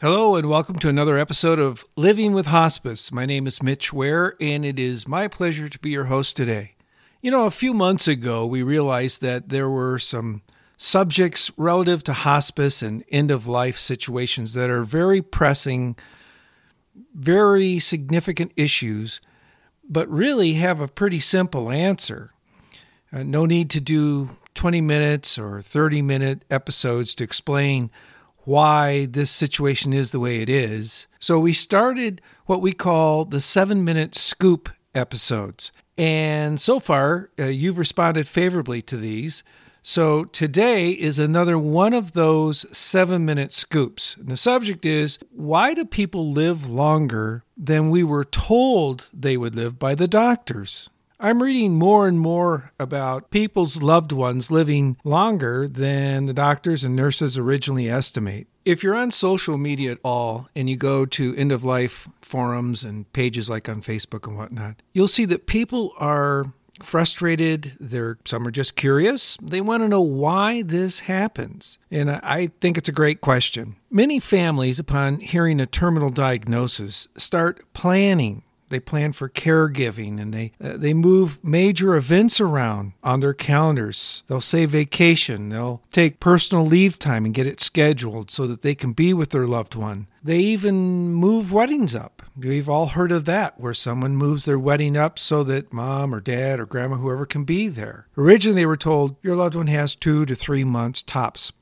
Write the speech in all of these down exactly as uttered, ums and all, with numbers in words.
Hello and welcome to another episode of Living with Hospice. My name is Mitch Ware and it is my pleasure to be your host today. You know, a few months ago we realized that there were some subjects relative to hospice and end-of-life situations that are very pressing, very significant issues, but really have a pretty simple answer. Uh, no need to do twenty minutes or thirty-minute episodes to explain why this situation is the way it is. So we started what we call the seven-minute scoop episodes. And so far, uh, you've responded favorably to these. So today is another one of those seven-minute scoops. And the subject is, why do people live longer than we were told they would live by the doctors? I'm reading more and more about people's loved ones living longer than the doctors and nurses originally estimate. If you're on social media at all and you go to end-of-life forums and pages like on Facebook and whatnot, you'll see that people are frustrated. They're, some are just curious. They want to know why this happens. And I think it's a great question. Many families, upon hearing a terminal diagnosis, start planning. They plan for caregiving, and they uh, they move major events around on their calendars. They'll save vacation. They'll take personal leave time and get it scheduled so that they can be with their loved one. They even move weddings up. We've all heard of that, where someone moves their wedding up so that mom or dad or grandma, whoever, can be there. Originally, they were told your loved one has two to three months tops.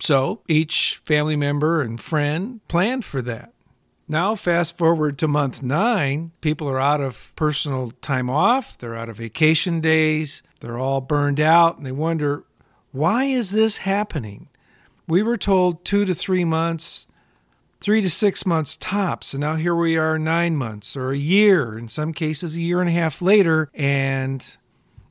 So each family member and friend planned for that. Now, fast forward to month nine, people are out of personal time off, they're out of vacation days, they're all burned out, and they wonder, why is this happening? We were told two to three months, three to six months tops, and now here we are nine months or a year, in some cases a year and a half later, and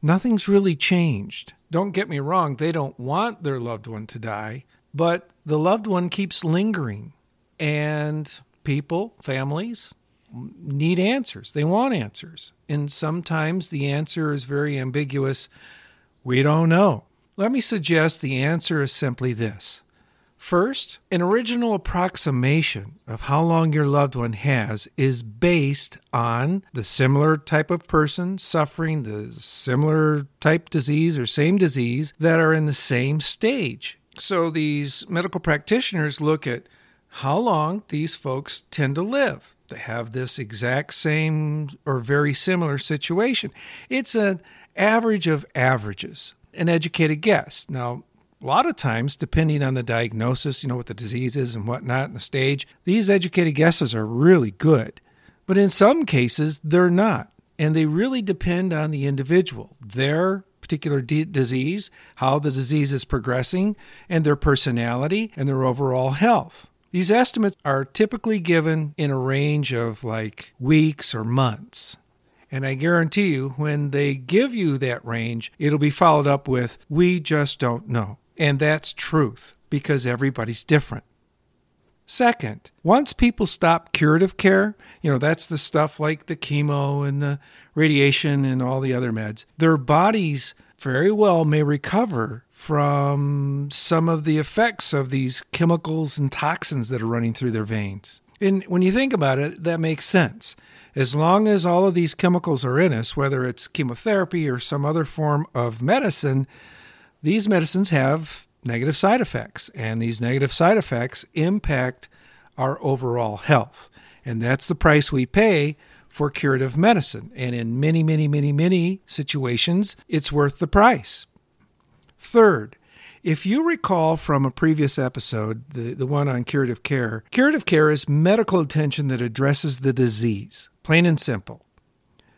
nothing's really changed. Don't get me wrong, they don't want their loved one to die, but the loved one keeps lingering, and people, families, need answers. They want answers. And sometimes the answer is very ambiguous. We don't know. Let me suggest the answer is simply this. First, an original approximation of how long your loved one has is based on the similar type of person suffering the similar type disease or same disease that are in the same stage. So these medical practitioners look at how long these folks tend to live. They have this exact same or very similar situation. It's an average of averages, an educated guess. Now, a lot of times, depending on the diagnosis, you know, what the disease is and whatnot and the stage, these educated guesses are really good. But in some cases, they're not. And they really depend on the individual, their particular d- disease, how the disease is progressing, and their personality and their overall health. These estimates are typically given in a range of like weeks or months. And I guarantee you, when they give you that range, it'll be followed up with, we just don't know. And that's truth, because everybody's different. Second, once people stop curative care, you know, that's the stuff like the chemo and the radiation and all the other meds, their bodies very well may recover from some of the effects of these chemicals and toxins that are running through their veins. And when you think about it, that makes sense. As long as all of these chemicals are in us, whether it's chemotherapy or some other form of medicine, these medicines have negative side effects, and these negative side effects impact our overall health. And that's the price we pay for curative medicine. And in many, many, many, many situations, it's worth the price. Third, if you recall from a previous episode, the, the one on curative care, curative care is medical attention that addresses the disease, plain and simple.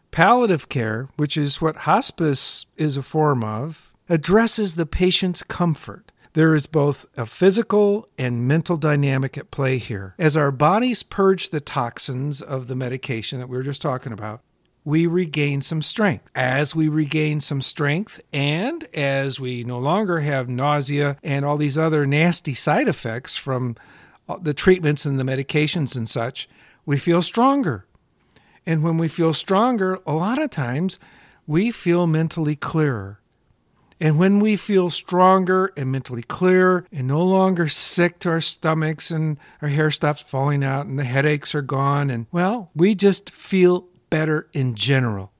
Palliative care, which is what hospice is a form of, addresses the patient's comfort. There is both a physical and mental dynamic at play here. As our bodies purge the toxins of the medication that we were just talking about, we regain some strength. As we regain some strength and as we no longer have nausea and all these other nasty side effects from the treatments and the medications and such, we feel stronger. And when we feel stronger, a lot of times we feel mentally clearer. And when we feel stronger and mentally clear and no longer sick to our stomachs and our hair stops falling out and the headaches are gone and, well, we just feel better in general.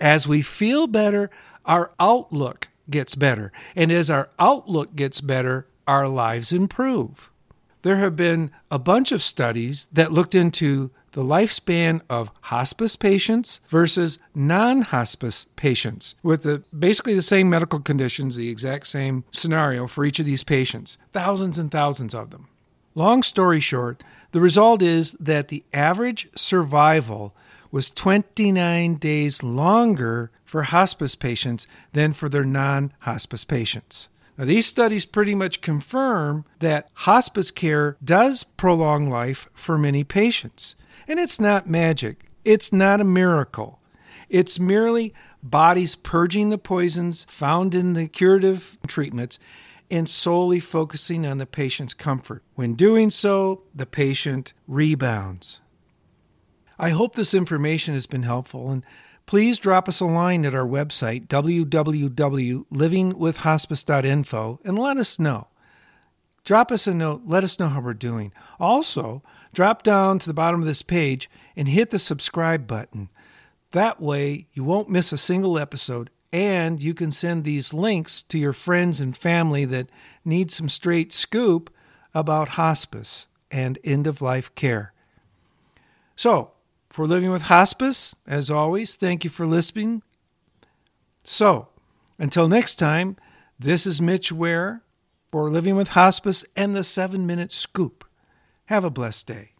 As we feel better, our outlook gets better. And as our outlook gets better, our lives improve. There have been a bunch of studies that looked into the lifespan of hospice patients versus non-hospice patients with the, basically the same medical conditions, the exact same scenario for each of these patients, thousands and thousands of them. Long story short, the result is that the average survival was twenty-nine days longer for hospice patients than for their non-hospice patients. Now, these studies pretty much confirm that hospice care does prolong life for many patients. And it's not magic. It's not a miracle. It's merely bodies purging the poisons found in the curative treatments and solely focusing on the patient's comfort. When doing so, the patient rebounds. I hope this information has been helpful, and please drop us a line at our website, w w w dot living with hospice dot info, and let us know. Drop us a note. Let us know how we're doing. Also, drop down to the bottom of this page and hit the subscribe button. That way, you won't miss a single episode, and you can send these links to your friends and family that need some straight scoop about hospice and end-of-life care. So, for Living with Hospice, as always, thank you for listening. So, until next time, this is Mitch Ware for Living with Hospice and the seven minute scoop. Have a blessed day.